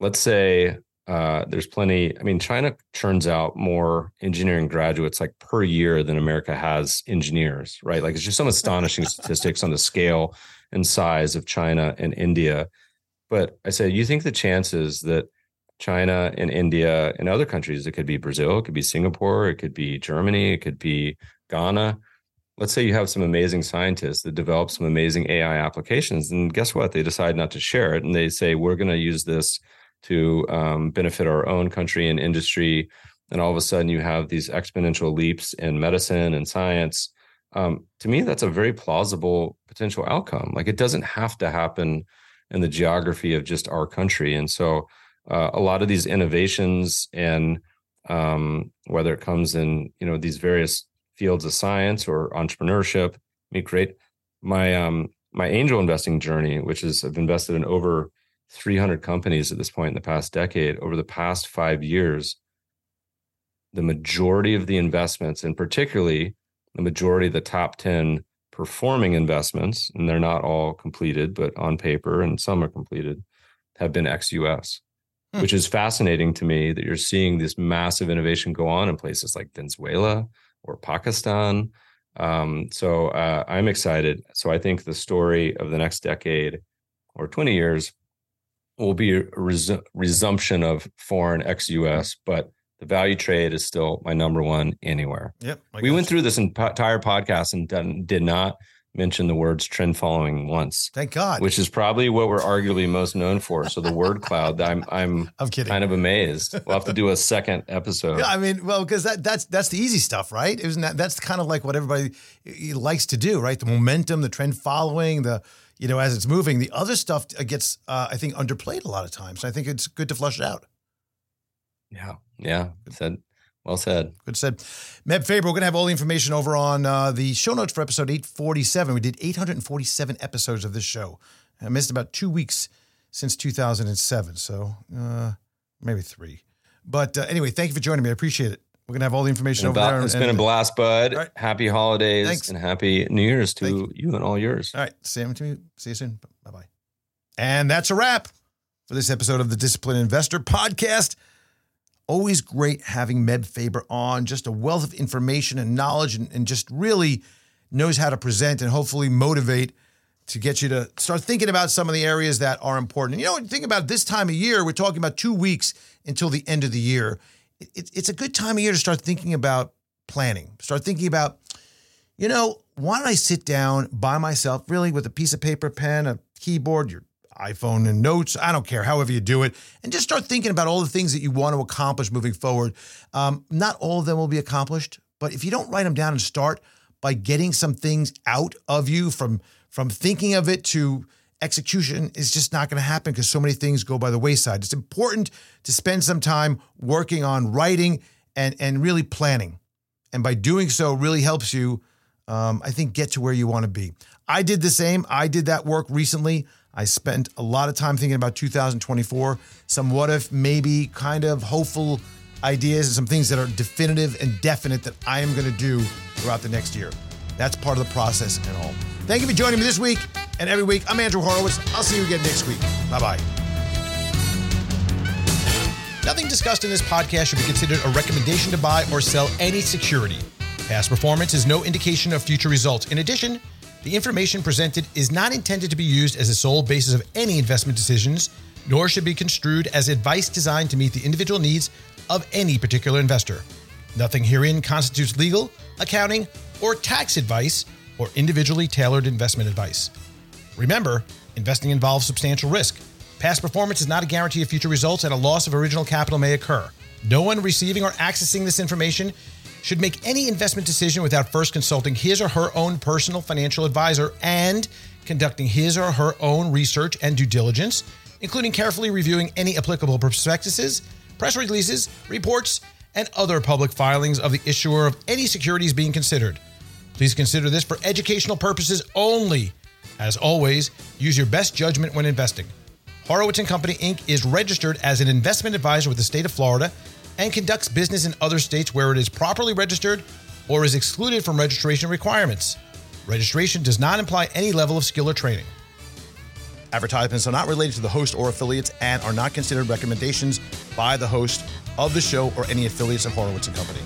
Let's say uh, there's plenty. I mean, China churns out more engineering graduates like per year than America has engineers, right? Like it's just some astonishing statistics on the scale and size of China and India. But I said, you think the chances that China and India and other countries, it could be Brazil, it could be Singapore, it could be Germany, it could be Ghana. Let's say you have some amazing scientists that develop some amazing A I applications. And guess what? They decide not to share it. And they say, we're going to use this to um, benefit our own country and industry. And all of a sudden you have these exponential leaps in medicine and science. Um, to me, that's a very plausible potential outcome. Like it doesn't have to happen and the geography of just our country. And so uh, a lot of these innovations and um, whether it comes in, you know, these various fields of science or entrepreneurship, me create my, um, my angel investing journey, which is I've invested in over three hundred companies at this point in the past decade. Over the past five years, the majority of the investments, and particularly the majority of the top ten performing investments, and they're not all completed, but on paper, and some are completed, have been ex-U S, hmm. which is fascinating to me that you're seeing this massive innovation go on in places like Venezuela or Pakistan. Um, so uh, I'm excited. So I think the story of the next decade or twenty years will be a resu- resumption of foreign ex-U S, but the value trade is still my number one anywhere. Yep, we went through this entire podcast and done, did not mention the words trend following once. Thank God. Which is probably what we're arguably most known for. So the word cloud, I'm I'm, I'm kidding. Kind of amazed. We'll have to do a second episode. Yeah, I mean, well, because that, that's that's the easy stuff, right? Isn't that, that's kind of like what everybody likes to do, right? The momentum, the trend following, the you know as it's moving. The other stuff gets, uh, I think, underplayed a lot of times. So I think it's good to flush it out. Yeah. Yeah. Good said. Well said. Good said. Meb Faber, we're going to have all the information over on uh, the show notes for episode eight forty-seven. We did eight hundred forty-seven episodes of this show. I missed about two weeks since two thousand seven. So uh, maybe three. But uh, anyway, thank you for joining me. I appreciate it. We're going to have all the information over there. It's been a blast, bud. Right. Happy holidays. Thanks. And happy New Year's to you. you and all yours. All right. Sam, to you. See you soon. Bye-bye. And that's a wrap for this episode of the Disciplined Investor Podcast. Always great having Meb Faber on. Just a wealth of information and knowledge, and, and just really knows how to present and hopefully motivate to get you to start thinking about some of the areas that are important. And you know, when you think about this time of year, we're talking about two weeks until the end of the year. It, it's a good time of year to start thinking about planning. Start thinking about, you know, why don't I sit down by myself, really with a piece of paper, pen, a keyboard, your iPhone and notes, I don't care, however you do it, and just start thinking about all the things that you want to accomplish moving forward. Um, not all of them will be accomplished, but if you don't write them down and start by getting some things out of you, from from thinking of it to execution, is just not going to happen because so many things go by the wayside. It's important to spend some time working on writing and, and really planning. And by doing so really helps you, um, I think, get to where you want to be. I did the same. I did that work recently. I spent a lot of time thinking about two thousand twenty-four, some what if, maybe kind of hopeful ideas and some things that are definitive and definite that I am going to do throughout the next year. That's part of the process and all. Thank you for joining me this week and every week. I'm Andrew Horowitz. I'll see you again next week. Bye-bye. Nothing discussed in this podcast should be considered a recommendation to buy or sell any security. Past performance is no indication of future results. In addition, the information presented is not intended to be used as the sole basis of any investment decisions, nor should be construed as advice designed to meet the individual needs of any particular investor. Nothing herein constitutes legal, accounting, or tax advice or individually tailored investment advice. Remember, investing involves substantial risk. Past performance is not a guarantee of future results, and a loss of original capital may occur. No one receiving or accessing this information should make any investment decision without first consulting his or her own personal financial advisor and conducting his or her own research and due diligence, including carefully reviewing any applicable prospectuses, press releases, reports, and other public filings of the issuer of any securities being considered. Please consider this for educational purposes only. As always, use your best judgment when investing. Horowitz and Company, Incorporated is registered as an investment advisor with the state of Florida and conducts business in other states where it is properly registered or is excluded from registration requirements. Registration does not imply any level of skill or training. Advertisements are not related to the host or affiliates and are not considered recommendations by the host of the show or any affiliates of Horowitz and Company.